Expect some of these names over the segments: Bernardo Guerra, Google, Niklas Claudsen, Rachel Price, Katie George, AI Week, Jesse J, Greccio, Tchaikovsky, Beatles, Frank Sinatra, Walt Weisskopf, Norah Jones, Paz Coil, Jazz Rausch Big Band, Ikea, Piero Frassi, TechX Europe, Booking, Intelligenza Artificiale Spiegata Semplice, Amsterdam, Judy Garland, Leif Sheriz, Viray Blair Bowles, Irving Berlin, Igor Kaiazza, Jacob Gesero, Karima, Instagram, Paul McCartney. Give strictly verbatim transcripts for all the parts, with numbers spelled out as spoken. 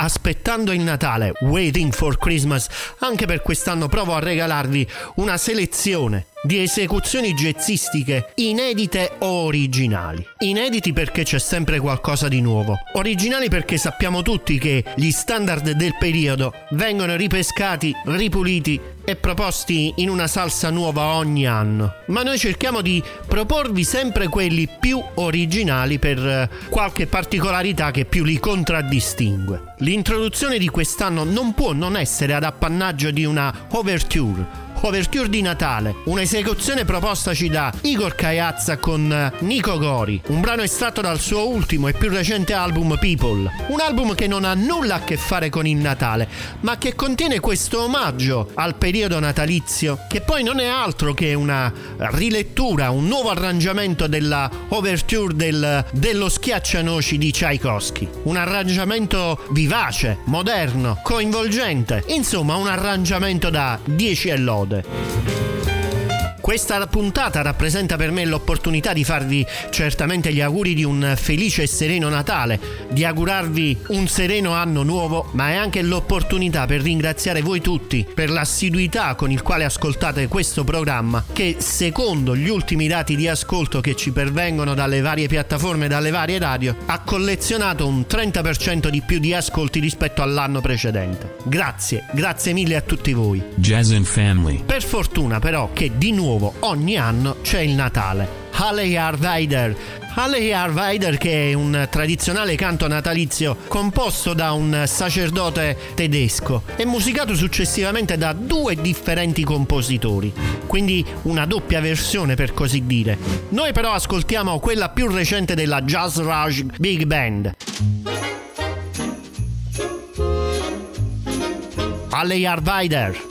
Aspettando il Natale, Waiting for Christmas, anche per quest'anno provo a regalarvi una selezione di esecuzioni jazzistiche inedite o originali. Inediti perché c'è sempre qualcosa di nuovo, originali perché sappiamo tutti che gli standard del periodo vengono ripescati, ripuliti e proposti in una salsa nuova ogni anno, ma noi cerchiamo di proporvi sempre quelli più originali per qualche particolarità che più li contraddistingue. L'introduzione di quest'anno non può non essere ad appannaggio di una overture Overture di Natale, un'esecuzione propostaci da Igor Kaiazza con Nico Gori, un brano estratto dal suo ultimo e più recente album People, un album che non ha nulla a che fare con il Natale, ma che contiene questo omaggio al periodo natalizio, che poi non è altro che una rilettura, un nuovo arrangiamento della overture del, dello Schiaccianoci di Tchaikovsky, un arrangiamento vivace, moderno, coinvolgente, insomma un arrangiamento da dieci e lode. Questa puntata rappresenta per me l'opportunità di farvi certamente gli auguri di un felice e sereno Natale, di augurarvi un sereno anno nuovo, ma è anche l'opportunità per ringraziare voi tutti per l'assiduità con il quale ascoltate questo programma, che secondo gli ultimi dati di ascolto che ci pervengono dalle varie piattaforme e dalle varie radio ha collezionato un trenta per cento di più di ascolti rispetto all'anno precedente. Grazie, grazie mille a tutti voi. Jazz and Family. Per fortuna però che di nuovo ogni anno c'è il Natale. Halleyar Weider. Halleyar Weider, che è un tradizionale canto natalizio composto da un sacerdote tedesco e musicato successivamente da due differenti compositori, quindi una doppia versione per così dire. Noi però ascoltiamo quella più recente della Jazz Rausch Big Band. Halleyar Weider.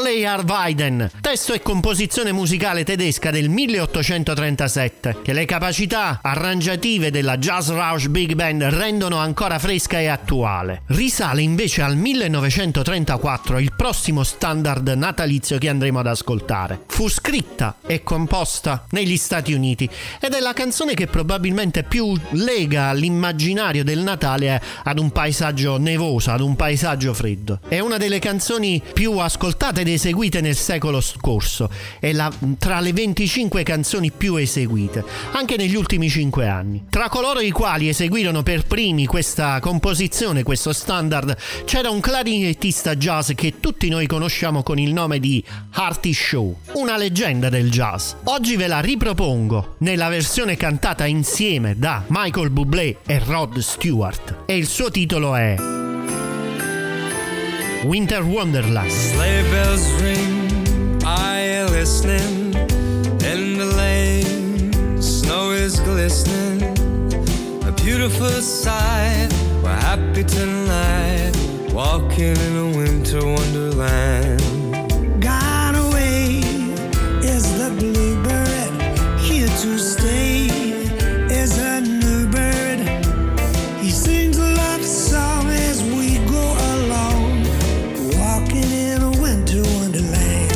Alley Arweiden, testo e composizione musicale tedesca del milleottocentotrentasette, che le capacità arrangiative della Jazz Rausch Big Band rendono ancora fresca e attuale. Risale invece al millenovecentotrentaquattro il prossimo standard natalizio che andremo ad ascoltare. Fu scritta e composta negli Stati Uniti ed è la canzone che probabilmente più lega l'immaginario del Natale ad un paesaggio nevoso, ad un paesaggio freddo. È una delle canzoni più ascoltate ed eseguite nel secolo scorso, è la, tra le venticinque canzoni più eseguite, anche negli ultimi cinque anni. Tra coloro i quali eseguirono per primi questa composizione, questo standard, c'era un clarinettista jazz che tutti noi conosciamo con il nome di Artie Shaw, una leggenda del jazz. Oggi ve la ripropongo nella versione cantata insieme da Michael Bublé e Rod Stewart, e il suo titolo è Winter Wonderland. Sleigh bells ring, I am listening. In the lane, snow is glistening. A beautiful sight, we're happy tonight, walking in a winter wonderland. Gone away is the bluebird, here to stay is a new bird. He sings a love song as we go along, walking in a winter wonderland.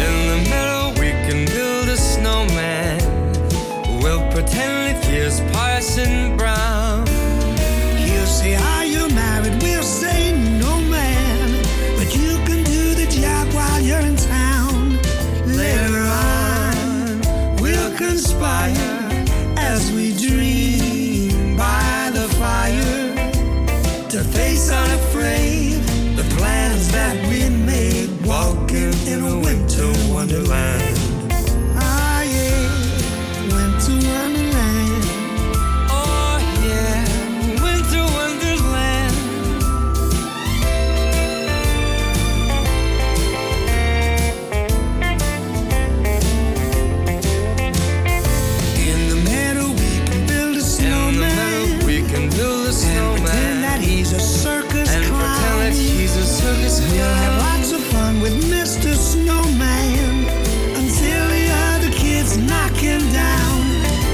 In the middle we can build a snowman, we'll pretend it hears Parson Brown. He'll say, are you married? We'll say, no man, but you can do the job while you're in town. Later on we'll conspire as we dream by the fire, to face unafraid the plans that we made, walking in a winter wonderland. Ah yeah, winter wonderland. Oh yeah, winter wonderland. In the meadow we can build a snowman. In the meadow we can build a snowman. And pretend that he's a circus clown. And pretend that he's a circus clown. You'll have lots of fun with Mister Snowman, until the other kids knock him down.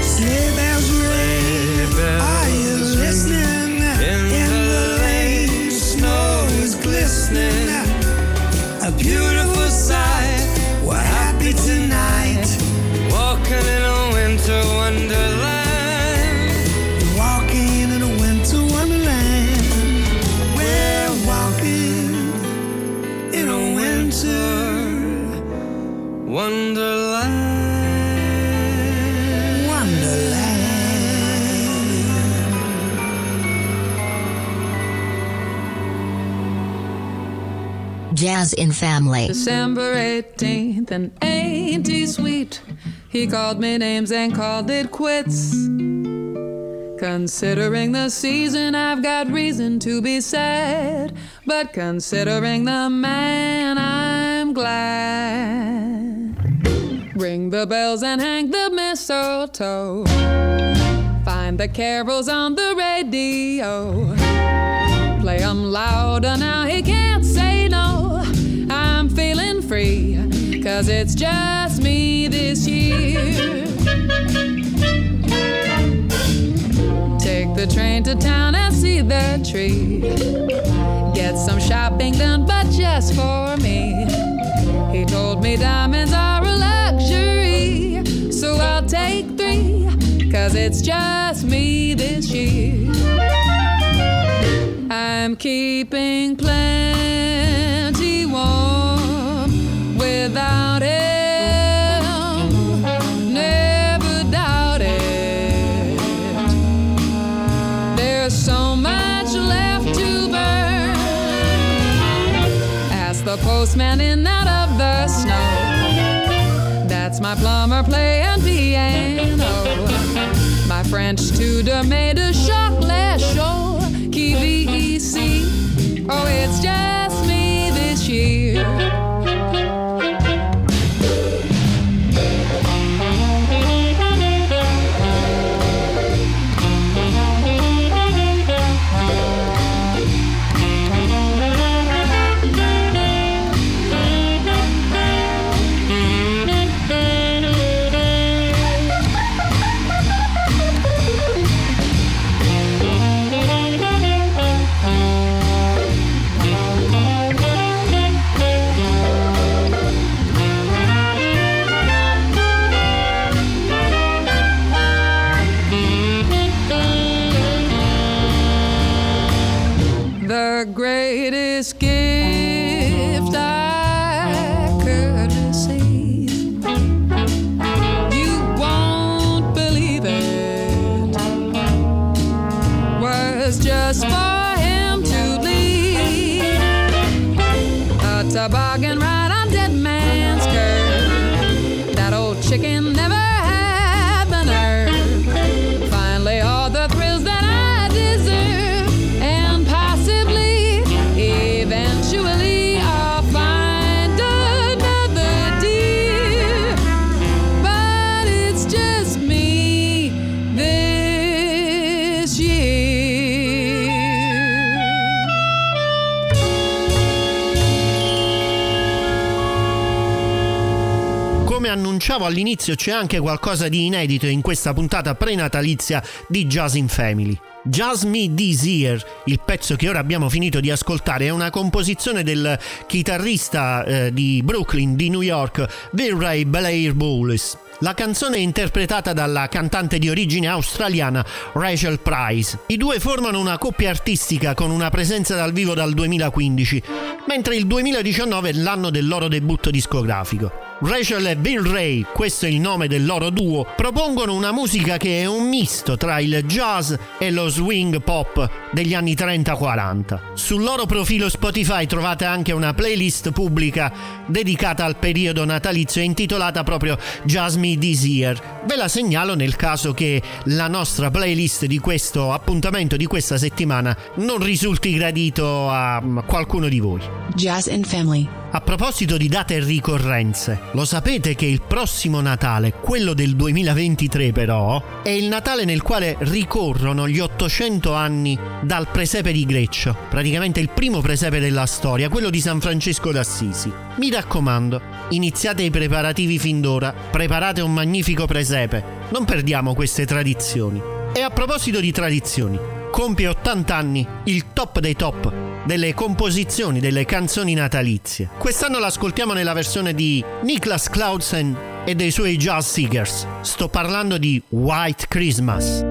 Sleigh bells ring, are you listening? In the lane, snow is glistening. A beautiful sight, we're happy tonight, walking in a winter wonderland. Walking in a winter wonderland. We're walking in a winter wonderland. Wonderland. Jazz in Family. December eighteenth and ain't he sweet? He called me names and called it quits. Considering the season, I've got reason to be sad, but considering the man, I'm glad. Ring the bells and hang the mistletoe, find the carols on the radio, play them louder now, he can't say no. I'm feeling free, 'cause it's just me this year. Take the train to town and see the tree, get some shopping done but just for me. He told me diamonds are a luxury, so I'll take three, 'cause it's just me this year. I'm keeping plenty warm without it. The postman in out of the snow, that's my plumber playing piano, my French tutor made a chocolat show, qui vive ici. Oh, it's just me this year. annunciavo all'inizio, c'è anche qualcosa di inedito in questa puntata prenatalizia di Jazz in Family. Jazz Me This Year, il pezzo che ora abbiamo finito di ascoltare, è una composizione del chitarrista eh, di Brooklyn, di New York, Viray Blair Bowles. La canzone è interpretata dalla cantante di origine australiana Rachel Price. I due formano una coppia artistica con una presenza dal vivo dal duemilaquindici, mentre il duemiladiciannove è l'anno del loro debutto discografico. Rachel e Viray, questo è il nome del loro duo, propongono una musica che è un misto tra il jazz e lo swing pop degli anni trenta quaranta. Sul loro profilo Spotify trovate anche una playlist pubblica dedicata al periodo natalizio, intitolata proprio Jazz Me This Year. Ve la segnalo nel caso che la nostra playlist di questo appuntamento di questa settimana non risulti gradito a qualcuno di voi. Jazz and Family. A proposito di date e ricorrenze, lo sapete che il prossimo Natale, quello del duemilaventitré però, è il Natale nel quale ricorrono gli ottocento anni dal presepe di Greccio, praticamente il primo presepe della storia, quello di San Francesco d'Assisi. Mi raccomando, iniziate i preparativi fin d'ora, preparate un magnifico presepe, non perdiamo queste tradizioni. E a proposito di tradizioni, compie ottanta anni il top dei top delle composizioni, delle canzoni natalizie. Quest'anno l'ascoltiamo nella versione di Niklas Claudsen e dei suoi Jazz Seekers. Sto parlando di White Christmas.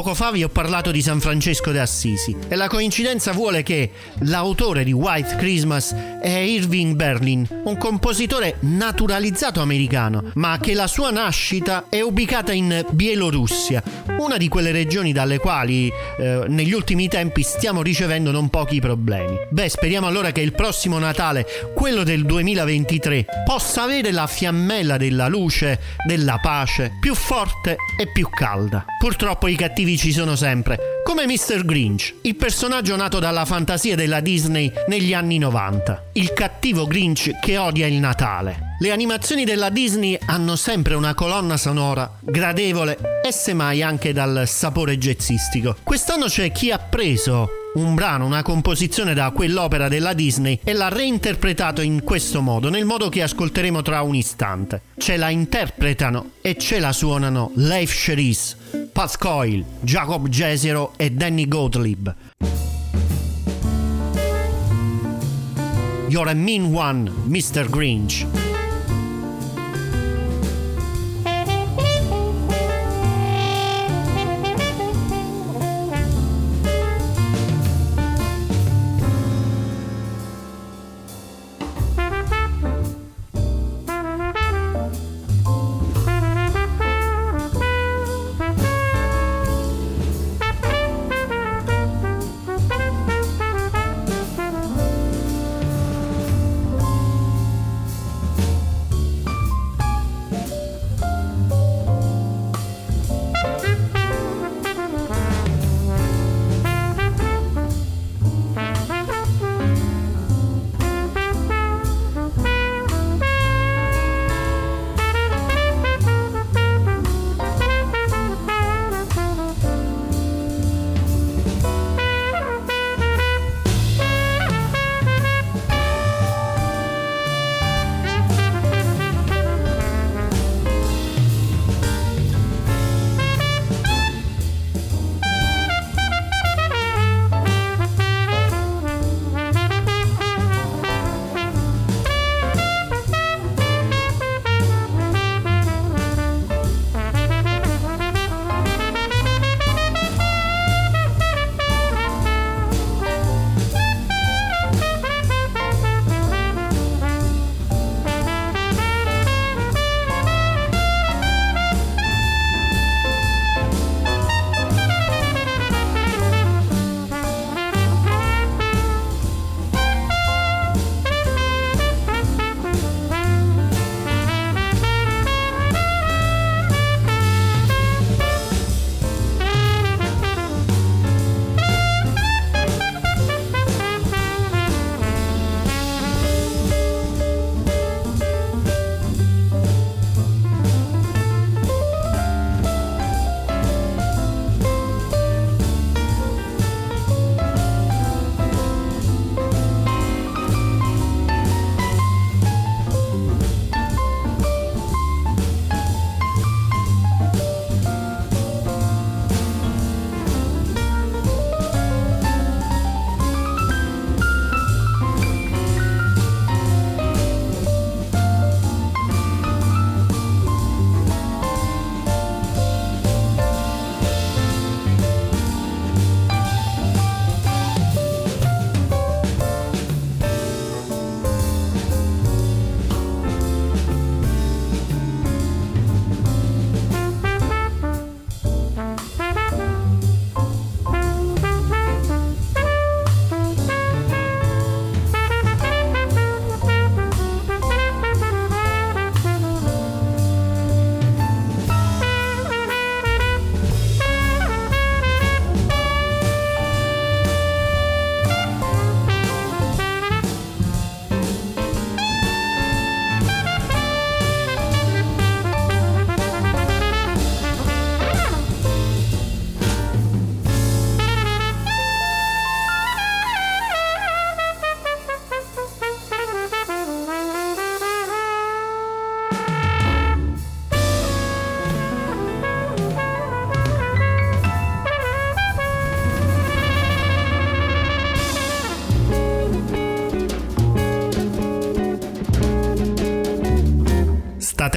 Poco fa vi ho parlato di San Francesco d'Assisi e la coincidenza vuole che l'autore di White Christmas è Irving Berlin, un compositore naturalizzato americano, ma che la sua nascita è ubicata in Bielorussia, una di quelle regioni dalle quali eh, negli ultimi tempi stiamo ricevendo non pochi problemi. Beh, speriamo allora che il prossimo Natale, quello del duemilaventitré, possa avere la fiammella della luce, della pace, più forte e più calda. Purtroppo i cattivi ci sono sempre, come mister Grinch, il personaggio nato dalla fantasia della Disney negli anni novanta. Il cattivo Grinch che odia il Natale. Le animazioni della Disney hanno sempre una colonna sonora gradevole e semmai anche dal sapore jazzistico. Quest'anno c'è chi ha preso un brano, una composizione da quell'opera della Disney e l'ha reinterpretato in questo modo, nel modo che ascolteremo tra un istante. Ce la interpretano e ce la suonano Leif Sheriz, Paz Coil, Jacob Gesero e Danny Gottlieb. You're a mean one, mister Grinch. State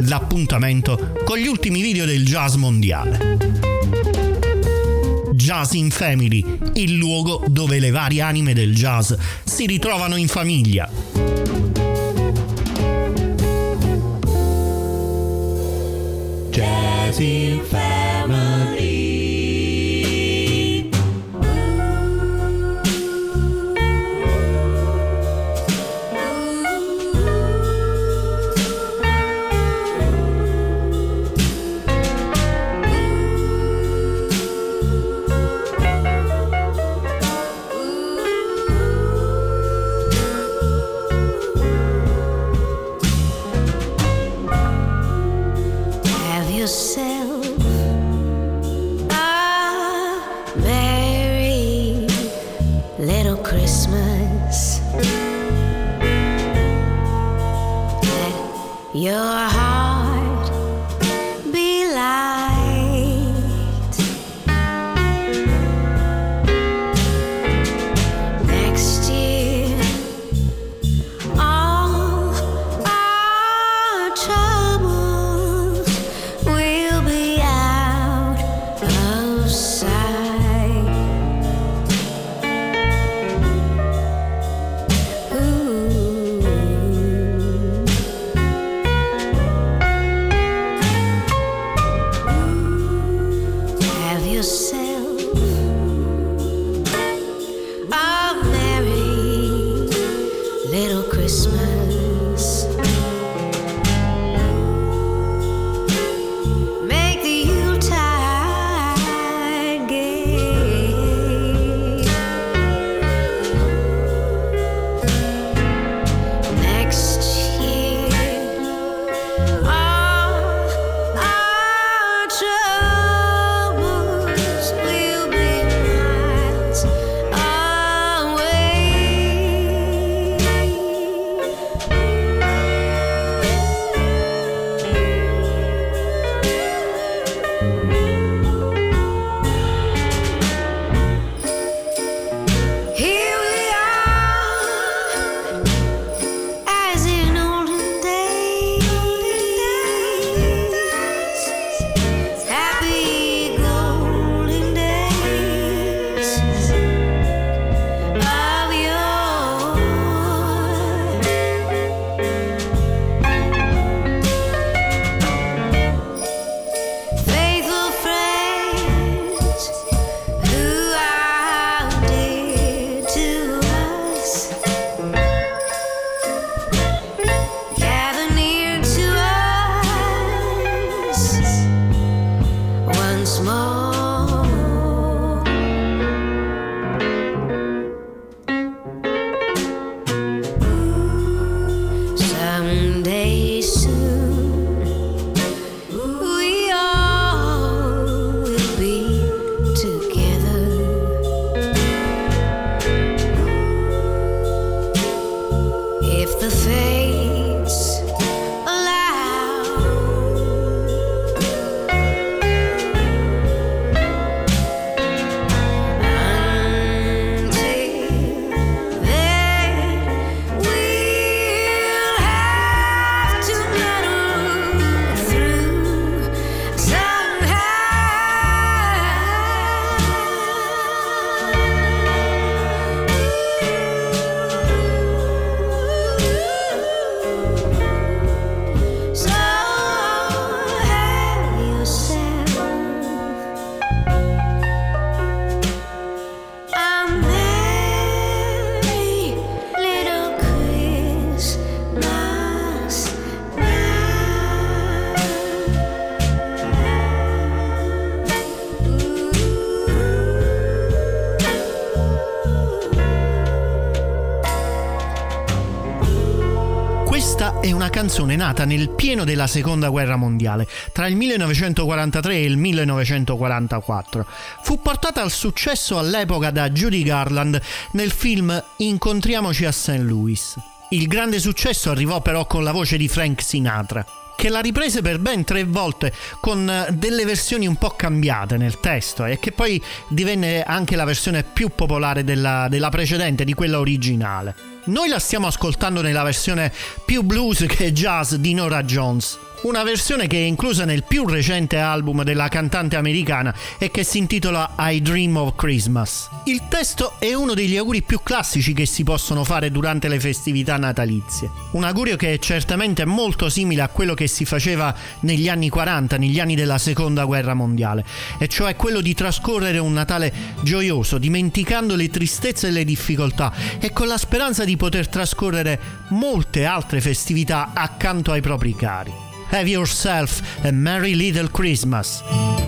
l'appuntamento con gli ultimi video del jazz mondiale. Jazz in Family, il luogo dove le varie anime del jazz si ritrovano in famiglia. Jazz in Family. Your heart be light. Next year all our troubles will be out of sight. Ooh. Questa è una canzone nata nel pieno della Seconda Guerra Mondiale, tra il millenovecentoquarantatré e il millenovecentoquarantaquattro. Fu portata al successo all'epoca da Judy Garland nel film Incontriamoci a Saint Louis. Il grande successo arrivò però con la voce di Frank Sinatra, che la riprese per ben tre volte con delle versioni un po' cambiate nel testo, e che poi divenne anche la versione più popolare della, della precedente, di quella originale. Noi la stiamo ascoltando nella versione più blues che jazz di Norah Jones, una versione che è inclusa nel più recente album della cantante americana e che si intitola I Dream of Christmas. Il testo è uno degli auguri più classici che si possono fare durante le festività natalizie, un augurio che è certamente molto simile a quello che si faceva negli anni quaranta, negli anni della Seconda Guerra Mondiale, e cioè quello di trascorrere un Natale gioioso, dimenticando le tristezze e le difficoltà, e con la speranza di poter trascorrere molte altre festività accanto ai propri cari. Have yourself a merry little Christmas.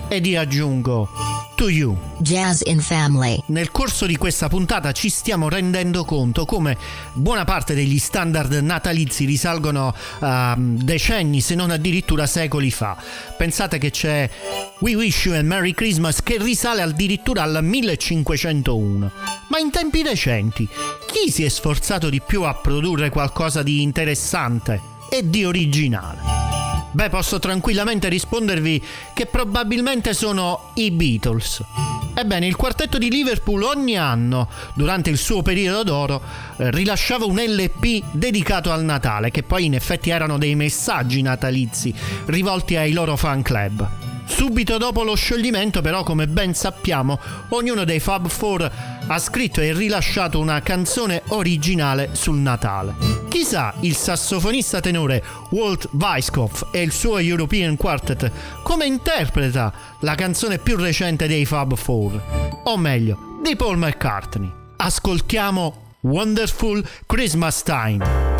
Ed io aggiungo, to you. Jazz in Family. Nel corso di questa puntata ci stiamo rendendo conto come buona parte degli standard natalizi risalgono a decenni, se non addirittura secoli fa. Pensate che c'è We Wish You a Merry Christmas che risale addirittura al millecinquecentouno. Ma in tempi recenti, chi si è sforzato di più a produrre qualcosa di interessante e di originale? Beh, posso tranquillamente rispondervi che probabilmente sono i Beatles. Ebbene, il quartetto di Liverpool ogni anno, durante il suo periodo d'oro, rilasciava un L P dedicato al Natale, che poi in effetti erano dei messaggi natalizi rivolti ai loro fan club. Subito dopo lo scioglimento, però, come ben sappiamo, ognuno dei Fab Four ha scritto e rilasciato una canzone originale sul Natale. Chissà il sassofonista tenore Walt Weisskopf e il suo European Quartet come interpreta la canzone più recente dei Fab Four, o meglio, di Paul McCartney. Ascoltiamo Wonderful Christmas Time.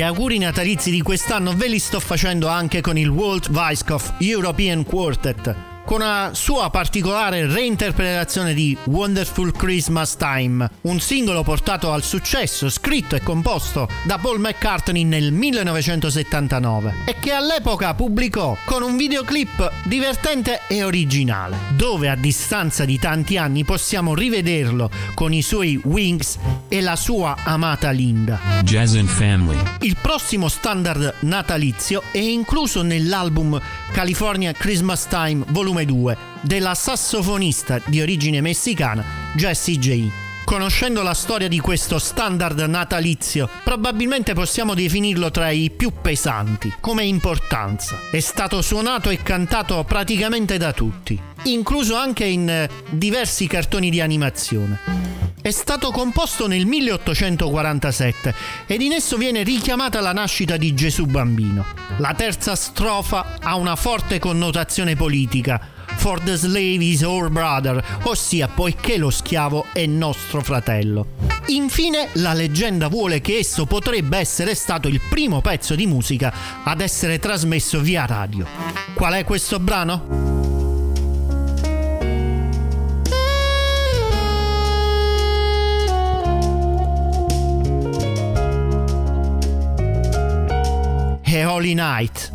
gli auguri natalizi di quest'anno ve li sto facendo anche con il Walt Weisskopf European Quartet, con una sua particolare reinterpretazione di Wonderful Christmas Time, un singolo portato al successo, scritto e composto da Paul McCartney nel millenovecentosettantanove e che all'epoca pubblicò con un videoclip divertente e originale, dove a distanza di tanti anni possiamo rivederlo con i suoi Wings e la sua amata Linda. Jazz and Family. Il prossimo standard natalizio è incluso nell'album California Christmas Time volume due della sassofonista di origine messicana Jesse J. Conoscendo la storia di questo standard natalizio, probabilmente possiamo definirlo tra i più pesanti come importanza. È stato suonato e cantato praticamente da tutti, incluso anche in diversi cartoni di animazione. È stato composto nel milleottocentoquarantasette ed in esso viene richiamata la nascita di Gesù Bambino. La terza strofa ha una forte connotazione politica. For the slave is our brother, ossia poiché lo schiavo è nostro fratello. Infine, la leggenda vuole che esso potrebbe essere stato il primo pezzo di musica ad essere trasmesso via radio. Qual è questo brano? E Holy Night.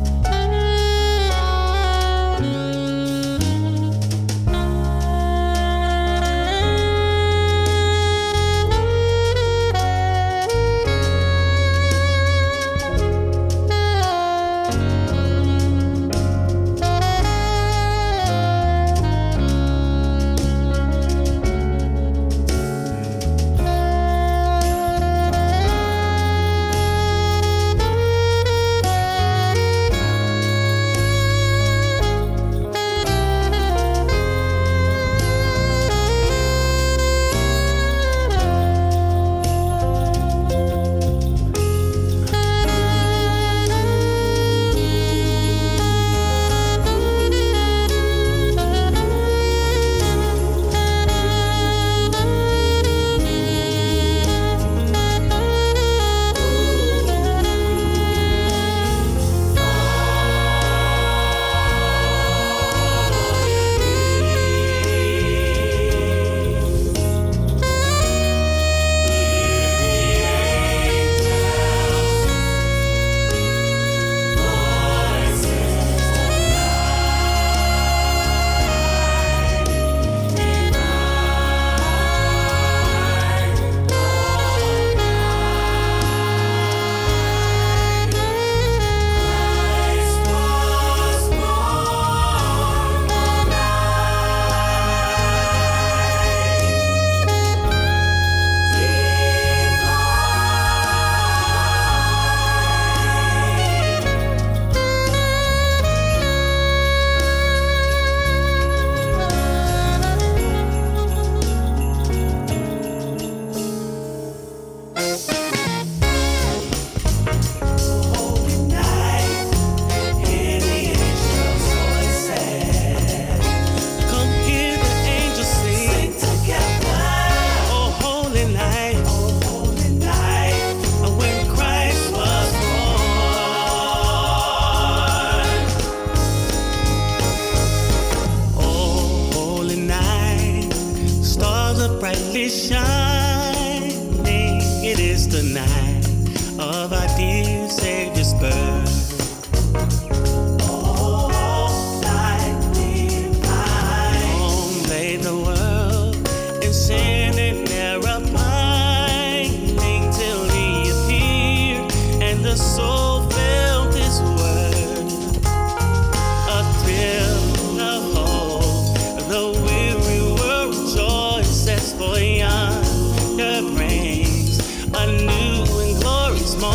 For young, the brings a new and glorious morn.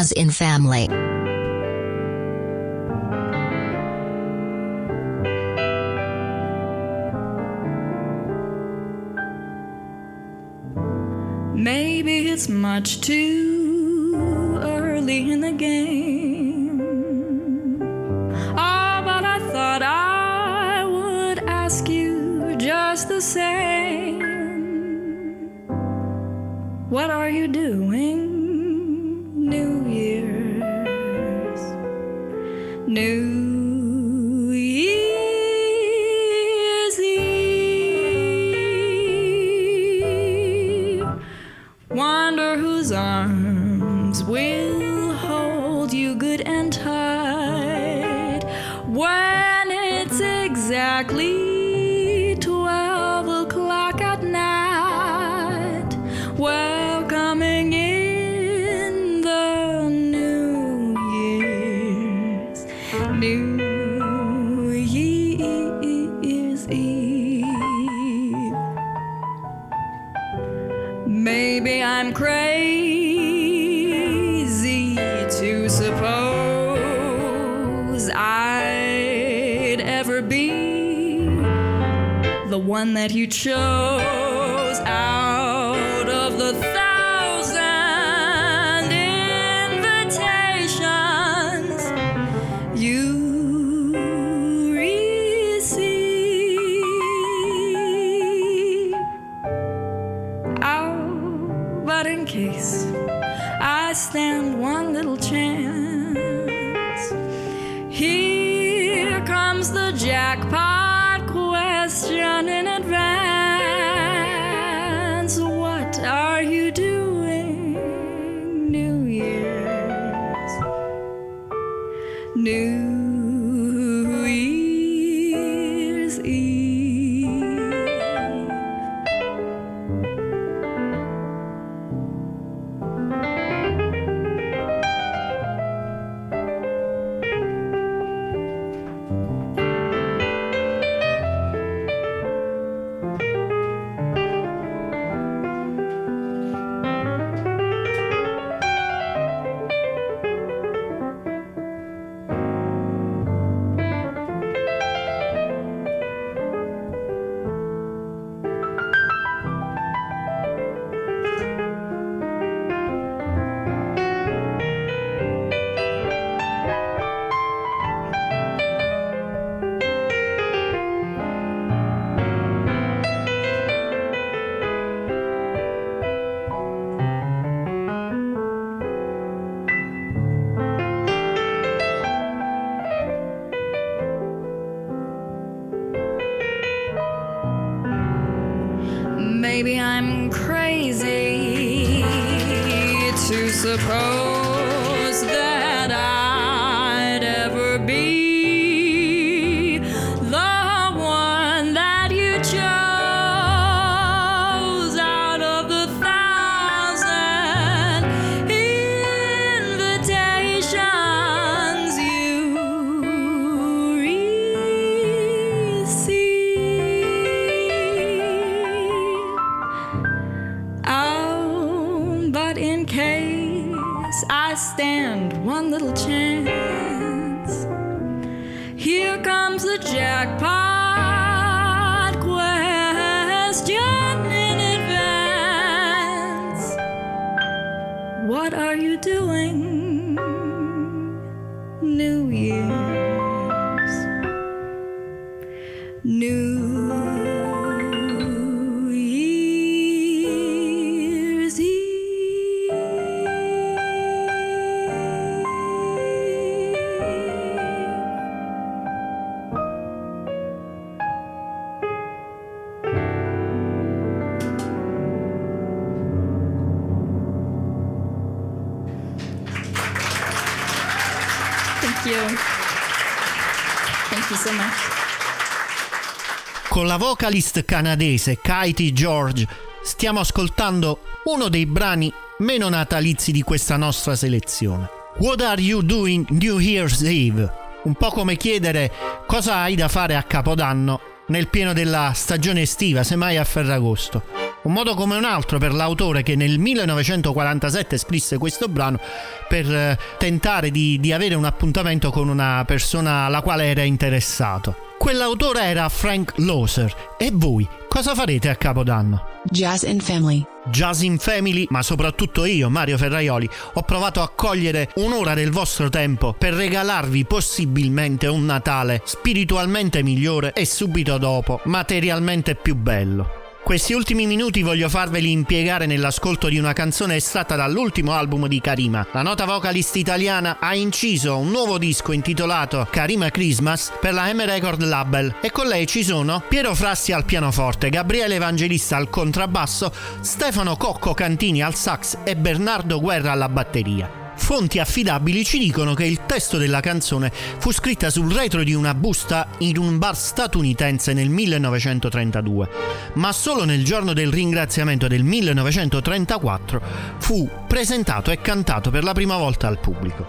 Jazz in Family. Maybe it's much too early in the game. Oh, but I thought I would ask you just the same. What are you doing, New Year's? New Year's Eve. Wonder whose arms will hold you good and tight when it's exactly one that you chose out of the thousand invitations you receive. Oh, but in case I stand one little chance, here comes the jackpot. Suppose that I'd ever be the one that you chose out of the thousand invitations you receive. Oh, but in case I stand one little chance, here comes the jackpot question in advance. What are you doing, New Year's? New Con la vocalist canadese Katie George stiamo ascoltando uno dei brani meno natalizi di questa nostra selezione. What are you doing New Year's Eve? Un po' come chiedere cosa hai da fare a Capodanno nel pieno della stagione estiva, semmai a Ferragosto. Un modo come un altro per l'autore, che nel millenovecentoquarantasette scrisse questo brano per tentare di, di avere un appuntamento con una persona alla quale era interessato. Quell'autore era Frank Loesser. E voi cosa farete a Capodanno? Jazz in Family. Jazz in Family, ma soprattutto io, Mario Ferraioli, ho provato a cogliere un'ora del vostro tempo per regalarvi possibilmente un Natale spiritualmente migliore e subito dopo materialmente più bello. Questi ultimi minuti voglio farveli impiegare nell'ascolto di una canzone estratta dall'ultimo album di Karima. La nota vocalist italiana ha inciso un nuovo disco intitolato Karima Christmas per la M Record Label, e con lei ci sono Piero Frassi al pianoforte, Gabriele Evangelista al contrabbasso, Stefano Cocco Cantini al sax e Bernardo Guerra alla batteria. Fonti affidabili ci dicono che il testo della canzone fu scritta sul retro di una busta in un bar statunitense nel millenovecentotrentadue, ma solo nel giorno del ringraziamento del millenovecentotrentaquattro fu presentato e cantato per la prima volta al pubblico.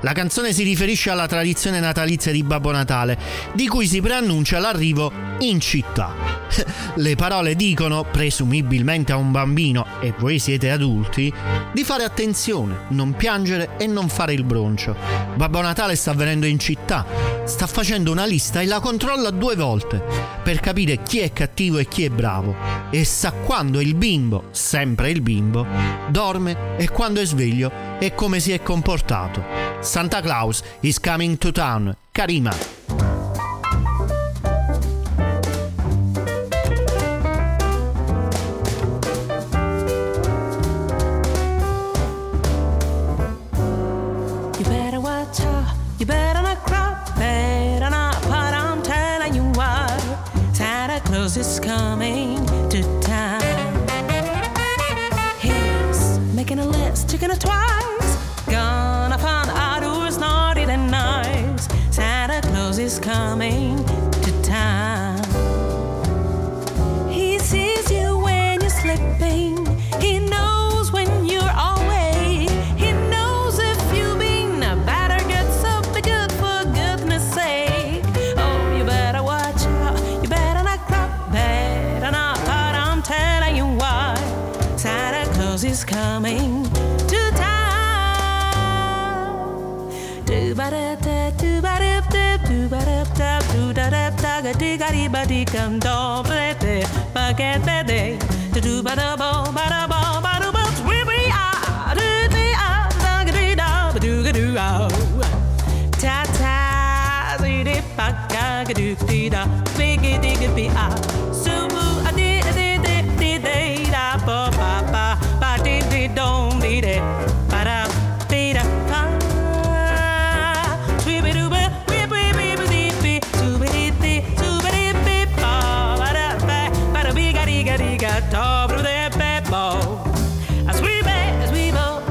La canzone si riferisce alla tradizione natalizia di Babbo Natale, di cui si preannuncia l'arrivo in città. Le parole dicono, presumibilmente a un bambino, e voi siete adulti, di fare attenzione, non piangere e non fare il broncio. Babbo Natale sta venendo in città, sta facendo una lista e la controlla due volte per capire chi è cattivo e chi è bravo, e sa quando il bimbo, sempre il bimbo, dorme e quando è sveglio e come si è comportato. Santa Claus is coming to town, Karima. You better not cry, better not part, I'm telling you why. Santa Claus is coming to town. He's making a list, checking it twice, gonna find out who's naughty and nice. Santa Claus is coming to town. He sees you when you're sleeping, he knows when you're awake. Is coming to town. Do ba da da, do ba da da, do ba da da, do da da da, do ga di ba di gum do ba da ba ga da da, do do ba da bo ba da bo ba do ba do we we ah do do ah da ga di da ba do ga do ah ta ta do di ba ga ga do di da bi gi di gi bi ah so mu a di di di di di da ba ba ba. Don't need it. Ba-da, ba-da, ba. Sweep-a-doo-ba, weep-a-dee-ba-dee-ba, sweep-a-dee-dee, sweep-a-dee-ba, ba-da-ba, ba-da-bee-ga-dee-ga-dee-ga-da, ba-da-ba-ba-ba. A sweep-a, a sweep-a-dee-ba.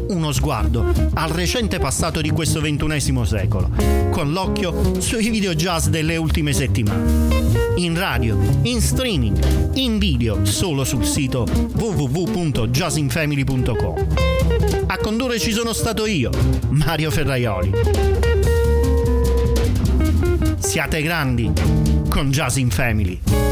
Uno sguardo al recente passato di questo ventunesimo secolo, con l'occhio sui video jazz delle ultime settimane. In radio, in streaming, in video, solo sul sito w w w punto jazz in family punto com. A condurre ci sono stato io, Mario Ferraioli. Siate grandi con Jazz in Family.